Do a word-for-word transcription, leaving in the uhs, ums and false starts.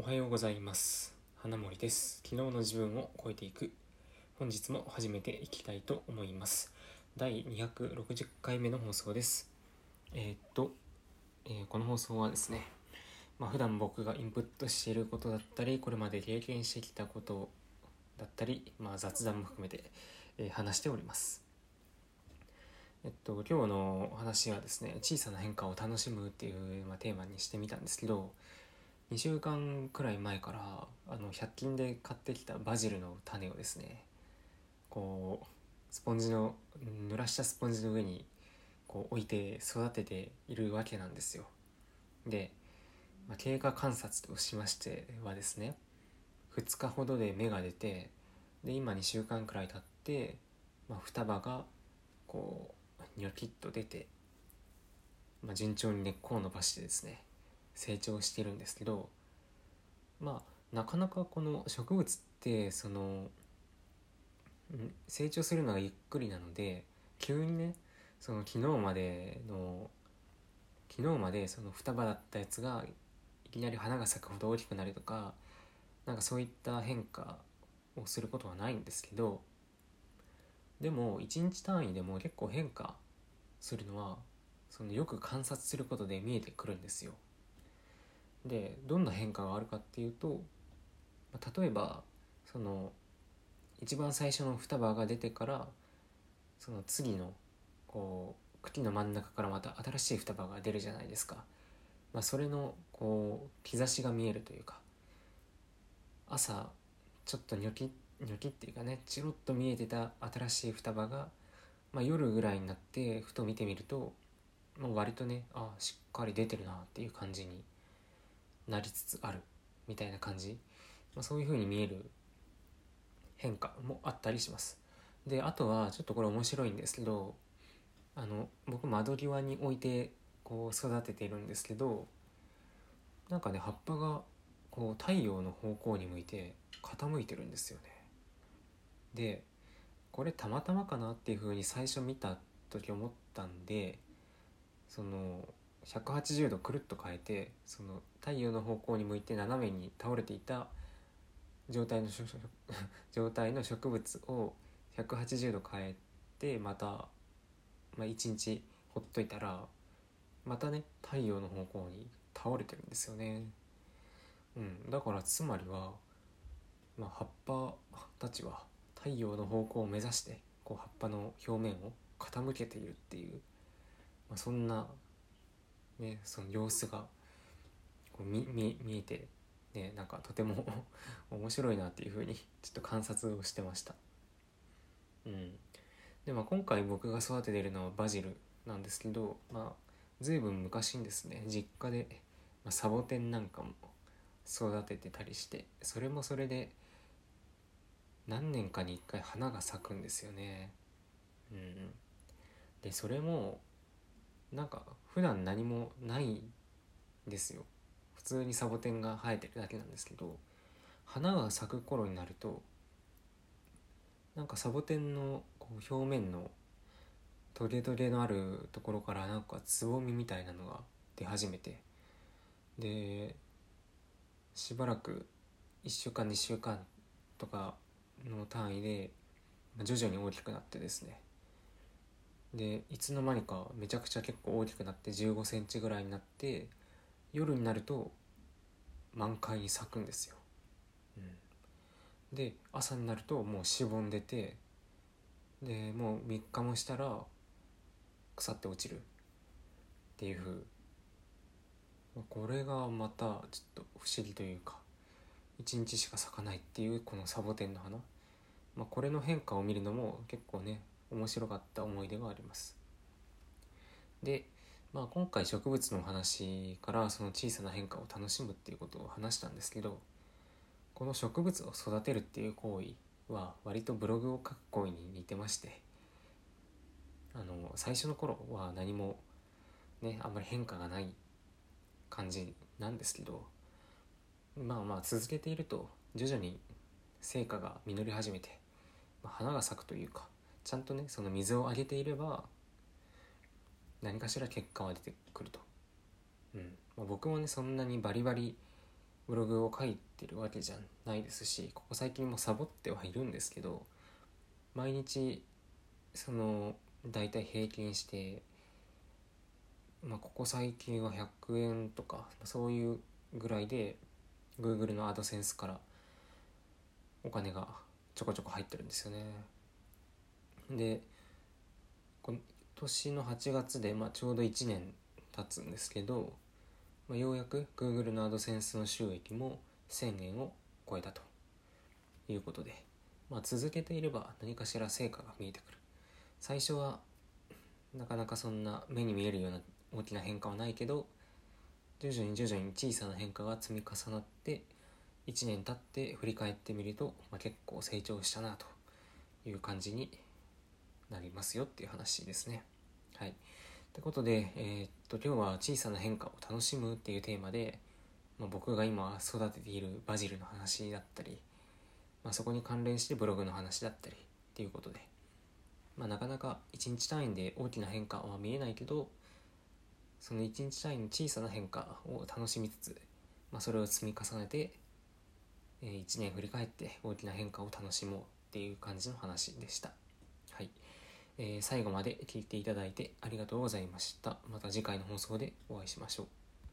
おはようございます。花森です。昨日の自分を超えていく、本日も始めていきたいと思います。だいにひゃくろくじゅっかいめの放送です。えー、っと、えー、この放送はですね、まあ、普段僕がインプットしていることだったり、これまで経験してきたことだったり、まあ、雑談も含めて、えー、話しております。えっと、今日の話はですね、小さな変化を楽しむっていう、まあ、テーマにしてみたんですけど、にしゅうかんくらい前からあのひゃく均で買ってきたバジルの種をですね、こうスポンジの濡らしたスポンジの上にこう置いて育てているわけなんですよ。で、まあ、経過観察としましてはですね、ふつかほどで芽が出て、で今にしゅうかんくらい経って、まあ、双葉がこうニョキッと出て、まあ、順調に根っこを伸ばしてですね成長してるんですけど、まあなかなかこの植物ってその成長するのがゆっくりなので、急にね、その昨日までの昨日までその双葉だったやつがいきなり花が咲くほど大きくなるとか、なんかそういった変化をすることはないんですけど、でもいちにち単位でも結構変化するのは、そのよく観察することで見えてくるんですよ。で、どんな変化があるかっていうと、例えばその一番最初の双葉が出てから、その次のこう茎の真ん中からまた新しい双葉が出るじゃないですか。まあ、それのこう兆しが見えるというか、朝ちょっとニョキニョキっていうかね、チロッと見えてた新しい双葉が、まあ、夜ぐらいになってふと見てみると、もう割とね、あ、しっかり出てるなっていう感じになりつつあるみたいな感じ、まあ、そういう風に見える変化もあったりします。で、あとはちょっとこれ面白いんですけど、あの僕窓際に置いてこう育てているんですけど、なんかね、葉っぱがこう太陽の方向に向いて傾いてるんですよね。で、これたまたまかなっていう風に最初見た時思ったんで、そのひゃくはちじゅうどくるっと変えて、その太陽の方向に向いて斜めに倒れていた状態の状態の植物をひゃくはちじゅうど変えて、また、まあ、いちにちほっといたらまたね、太陽の方向に倒れてるんですよね。うん、だからつまりは、まあ、葉っぱたちは太陽の方向を目指してこう葉っぱの表面を傾けているっていう、まあ、そんなね、その様子がこう 見, 見, 見えて、ね、なんかとても面白いなっていう風にちょっと観察をしてました。うん、で、まあ、今回僕が育てているのはバジルなんですけど、まあ、ずいぶん昔にですね、実家で、まあ、サボテンなんかも育ててたりして、それもそれで何年かにいっかい花が咲くんですよね。うん、でそれもなんか普段何もないんですよ。普通にサボテンが生えてるだけなんですけど、花が咲く頃になると、なんかサボテンのこう表面のトゲトゲのあるところからなんかつぼみみたいなのが出始めて、でしばらくいっしゅうかんにしゅうかんとかの単位で徐々に大きくなってですね、でいつの間にかめちゃくちゃ結構大きくなって、じゅうごセンチぐらいになって、夜になると満開に咲くんですよ。うん、で朝になるともうしぼんでて、でもうみっかもしたら腐って落ちるっていう風、これがまたちょっと不思議というか、いちにちしか咲かないっていうこのサボテンの花、まあ、これの変化を見るのも結構ね面白かった思い出があります。で、まあ、今回植物の話からその小さな変化を楽しむっていうことを話したんですけど、この植物を育てるっていう行為は割とブログを書く行為に似てまして、あの最初の頃は何もね、あんまり変化がない感じなんですけど、まあまあ続けていると徐々に成果が実り始めて、まあ、花が咲くというか、ちゃんとね、その水をあげていれば何かしら結果は出てくると。うんまあ、僕もね、そんなにバリバリブログを書いてるわけじゃないですし、ここ最近もサボってはいるんですけど、毎日そのだいたい平均して、まあ、ここ最近はひゃくえんとかそういうぐらいで Google の AdSense からお金がちょこちょこ入ってるんですよね。で今年のはちがつで、まあ、ちょうどいちねん経つんですけど、まあ、ようやく Google の AdSense の収益もせんえんを超えたということで、まあ、続けていれば何かしら成果が見えてくる。最初はなかなかそんな目に見えるような大きな変化はないけど、徐々に徐々に小さな変化が積み重なっていちねん経って振り返ってみると、まあ、結構成長したなという感じになりますよっていう話ですね。はい。ということで、えー、っと今日は小さな変化を楽しむっていうテーマで、まあ、僕が今育てているバジルの話だったり、まあ、そこに関連してブログの話だったりっていうことで、まあ、なかなかいちにち単位で大きな変化は見えないけど、そのいちにち単位の小さな変化を楽しみつつ、まあ、それを積み重ねて、えー、いちねん振り返って大きな変化を楽しもうっていう感じの話でした。はい、えー、最後まで聞いていただいてありがとうございました。また次回の放送でお会いしましょう。